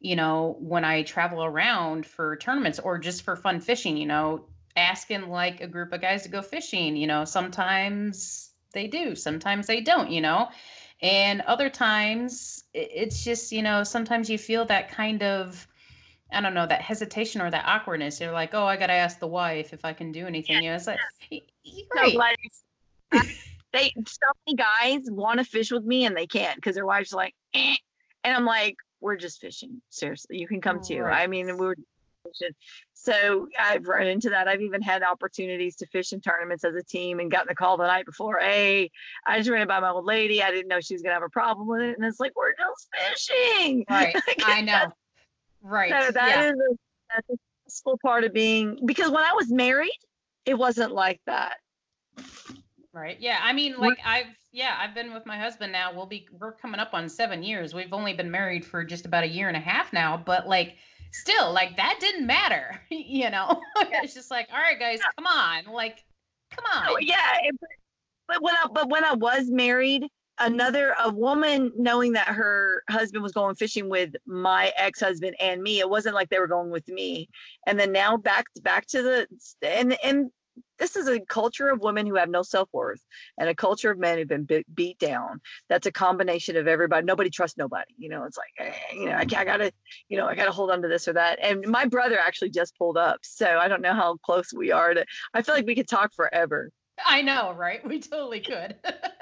you know when I travel around for tournaments or just for fun fishing. You know, asking like a group of guys to go fishing. You know, sometimes they do, sometimes they don't. You know. And other times it's just, you know, sometimes you feel that kind of, I don't know, that hesitation or that awkwardness. You're like, oh, I got to ask the wife if I can do anything. You know, it's like, right. So, like they, so many guys want to fish with me and they can't because their wives are like, eh. And I'm like, we're just fishing. Seriously, you can come too. Right. I mean, we were fishing. So I've run into that. I've even had opportunities to fish in tournaments as a team and gotten a call the night before. Hey, I just ran by my old lady. I didn't know she was going to have a problem with it. And it's like, we're just fishing. Right. Like, I know. Right. So that yeah. is a, that's a stressful part of being, because when I was married, it wasn't like that. Right. Yeah. I mean, like I've, yeah, I've been with my husband now. We'll be, we're coming up on seven years. We've only been married for just about a year and a half now, but like, still, like, that didn't matter, you know. It's just like, all right, guys, come on, like, come on. Oh, yeah, it, but when I but when I was married, another a woman knowing that her husband was going fishing with my ex-husband and me, it wasn't like they were going with me. And then now back back to the and and this is a culture of women who have no self-worth and a culture of men who've been be- beat down. That's a combination of everybody. Nobody trusts nobody. You know, it's like, eh, you know, I, I gotta, you know, I gotta hold on to this or that. And my brother actually just pulled up. So I don't know how close we are to, I feel like we could talk forever. I know, right? We totally could. But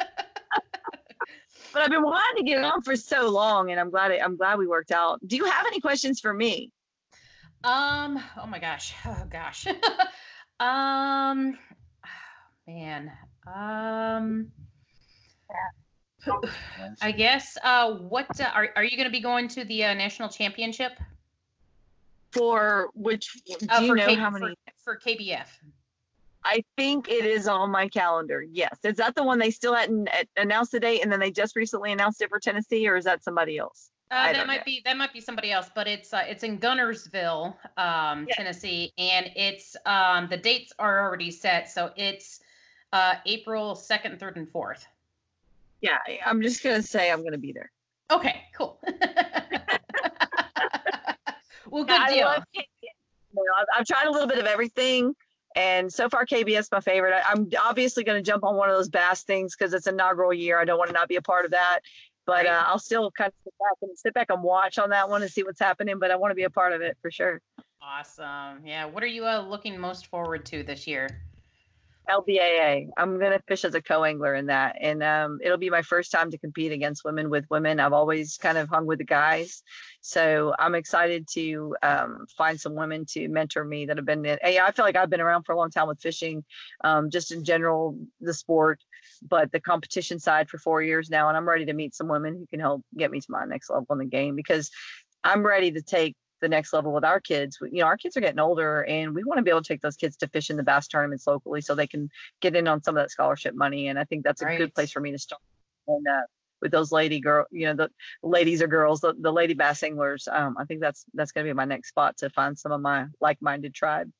I've been wanting to get on for so long, and I'm glad, it, I'm glad we worked out. Do you have any questions for me? Um, oh my gosh. Oh gosh. Um, man, um, I guess, uh, what, uh, are, are you going to be going to the uh, national championship for which, do uh, you know K- how many for, for K B F? I think it is on my calendar. Yes. Is that the one they still hadn't announced the date, and then they just recently announced it for Tennessee, or is that somebody else? Uh, that might know. be that might be somebody else, but it's uh, it's in Gunnersville, um, yes. Tennessee, and it's um, the dates are already set, so it's uh, April second, third, and fourth. Yeah, I'm just gonna say I'm gonna be there. Okay, cool. Well, good deal. I love K B S. You know, I've, I've tried a little bit of everything. And so far, K B S is my favorite. I, I'm obviously going to jump on one of those bass things because it's inaugural year. I don't want to not be a part of that. But uh, I'll still kind of sit back and sit back and watch on that one and see what's happening. But I want to be a part of it for sure. Awesome. Yeah. What are you uh, looking most forward to this year? L B A A. I'm going to fish as a co-angler in that. And um, it'll be my first time to compete against women with women. I've always kind of hung with the guys. So I'm excited to um, find some women to mentor me that have been in. I feel like I've been around for a long time with fishing, um, just in general, the sport, but the competition side for four years now. And I'm ready to meet some women who can help get me to my next level in the game, because I'm ready to take the next level with our kids. You know, our kids are getting older, and we want to be able to take those kids to fish in the bass tournaments locally so they can get in on some of that scholarship money. And I think that's a right. good place for me to start. And uh, with those lady girl, you know, the ladies or girls, the, the lady bass anglers. Um, I think that's that's going to be my next spot, to find some of my like-minded tribe.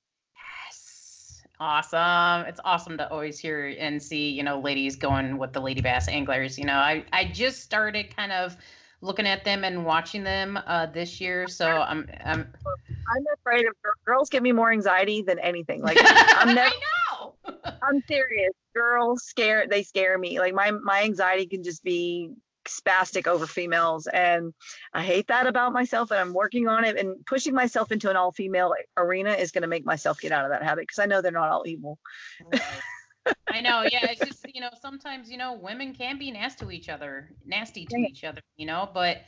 Yes, awesome. It's awesome to always hear and see, you know, ladies going with the lady bass anglers. You know, I I just started kind of looking at them and watching them uh, this year. So I'm, I'm, I'm afraid of girls. Give me more anxiety than anything. Like I'm never, I know. I'm serious. Girls scare, they scare me. Like my, my anxiety can just be spastic over females. And I hate that about myself, and I'm working on it, and pushing myself into an all female arena is going to make myself get out of that habit, 'cause I know they're not all evil. Right. I know. Yeah. It's just, you know, sometimes, you know, women can be nasty to each other, nasty to each other, you know, but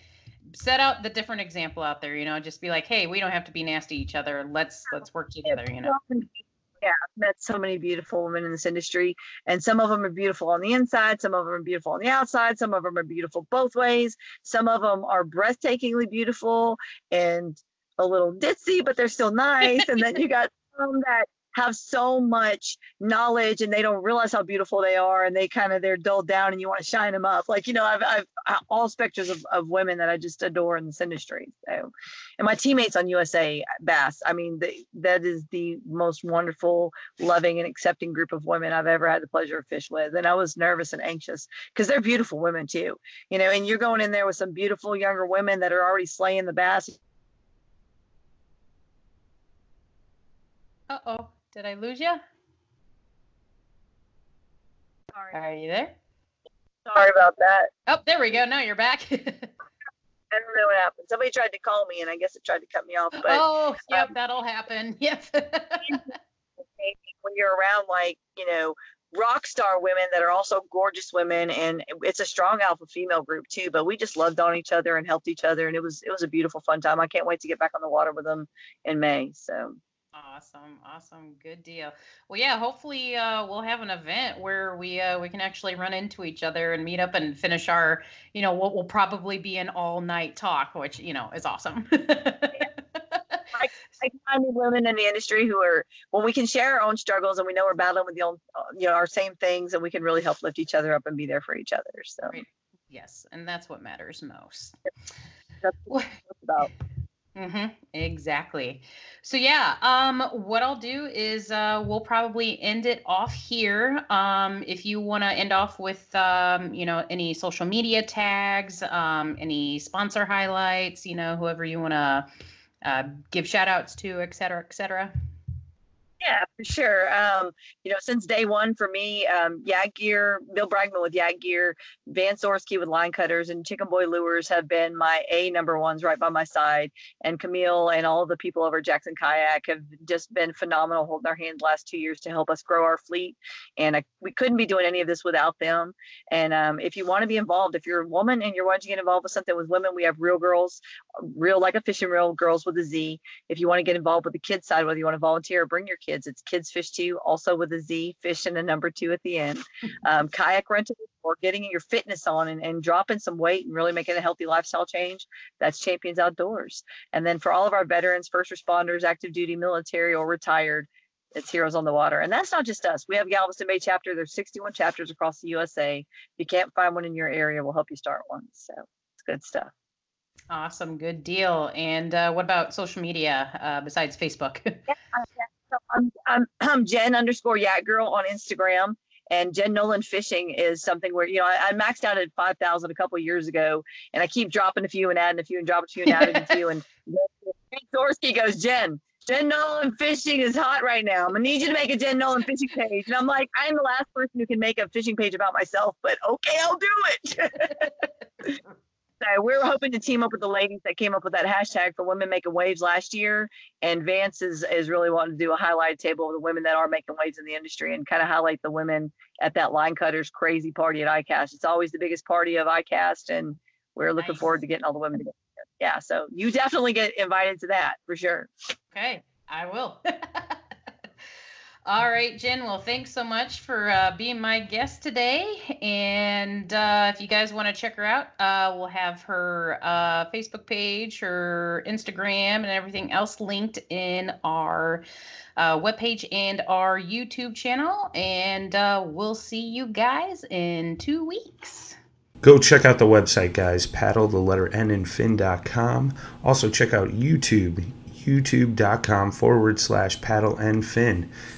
set out the different example out there, you know, just be like, hey, we don't have to be nasty to each other. Let's, let's work together, you know? Yeah. I've met so many beautiful women in this industry, and some of them are beautiful on the inside. Some of them are beautiful on the outside. Some of them are beautiful both ways. Some of them are breathtakingly beautiful and a little ditzy, but they're still nice. And then you got some that have so much knowledge and they don't realize how beautiful they are, and they kind of, they're dulled down and you want to shine them up. Like, you know, I've, I've all specters of, of women that I just adore in this industry. So, and my teammates on U S A Bass, I mean, they, that is the most wonderful, loving and accepting group of women I've ever had the pleasure of fish with. And I was nervous and anxious because they're beautiful women too, you know, and you're going in there with some beautiful younger women that are already slaying the bass. Uh-oh. Did I lose you? Sorry. Are you there? Sorry about that. Oh, there we go. Now you're back. I don't know what happened. Somebody tried to call me, and I guess it tried to cut me off. But, oh, yep, um, that'll happen. Yep. When you're around, like, you know, rock star women that are also gorgeous women, and it's a strong alpha female group too, but we just loved on each other and helped each other, and it was it was a beautiful, fun time. I can't wait to get back on the water with them in May. So. Awesome. Awesome. Good deal. Well, yeah, hopefully uh, we'll have an event where we uh, we can actually run into each other and meet up and finish our, you know, what will probably be an all night talk, which, you know, is awesome. I, I find women in the industry who are, when we can share our own struggles and we know we're battling with the own, you know, our same things, and we can really help lift each other up and be there for each other. So, right. Yes. And that's what matters most. That's what it's about. Mm-hmm. Exactly. So yeah, um, what I'll do is uh, we'll probably end it off here. Um, if you want to end off with, um, you know, any social media tags, um, any sponsor highlights, you know, whoever you want to uh, give shout outs to, et cetera, et cetera. Yeah, for sure. Um, you know, since day one for me, um, YakGear, Bill Bragman with YakGear, Van Sorsky with Line Cutters, and Chicken Boy Lures have been my A number ones right by my side. And Camille and all the people over Jackson Kayak have just been phenomenal, holding our hands the last two years to help us grow our fleet. And I, we couldn't be doing any of this without them. And um, if you want to be involved, if you're a woman and you're wanting to get involved with something with women, we have Real Girls, Real like a fishing reel, Girls with a Z. If you want to get involved with the kids side, whether you want to volunteer or bring your kids, it's Kids Fish two, also with a Z, fish and a number two at the end. Um, kayak rental, or getting your fitness on and, and dropping some weight and really making a healthy lifestyle change, that's Champions Outdoors. And then for all of our veterans, first responders, active duty, military, or retired, it's Heroes on the Water. And that's not just us. We have Galveston Bay chapter. There's sixty-one chapters across the U S A. If you can't find one in your area, we'll help you start one. So it's good stuff. Awesome. Good deal. And uh, what about social media uh, besides Facebook? Yeah, yeah. So I'm, I'm, I'm Jen underscore Yak Girl on Instagram, and Jen Nolan Fishing is something where, you know, I, I maxed out at five thousand a couple years ago, and I keep dropping a few and adding a few and dropping a few and adding a few. And Dorsky goes, Jen, Jen Nolan Fishing is hot right now. I'm going to need you to make a Jen Nolan Fishing page. And I'm like, I'm the last person who can make a fishing page about myself, but okay, I'll do it. So we were hoping to team up with the ladies that came up with that hashtag for women making waves last year. And Vance is, is really wanting to do a highlight table of the women that are making waves in the industry and kind of highlight the women at that Line Cutters crazy party at ICAST. It's always the biggest party of ICAST, and we're looking nice. forward to getting all the women together. Yeah, so you definitely get invited to that for sure. Okay, I will. All right, Jen. Well, thanks so much for uh, being my guest today. And uh, if you guys want to check her out, uh, we'll have her uh, Facebook page, her Instagram, and everything else linked in our uh, webpage and our YouTube channel. And uh, we'll see you guys in two weeks. Go check out the website, guys. Paddle the letter N and fin dot com. Also, check out YouTube. youtube.com forward slash paddle N fin.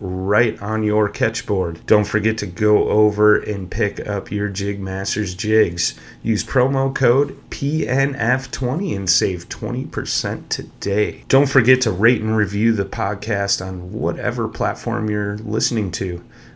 right on your catch board. Don't forget to go over and pick up your Jig Masters jigs. Use promo code P N F twenty and save twenty percent today. Don't forget to rate and review the podcast on whatever platform you're listening to.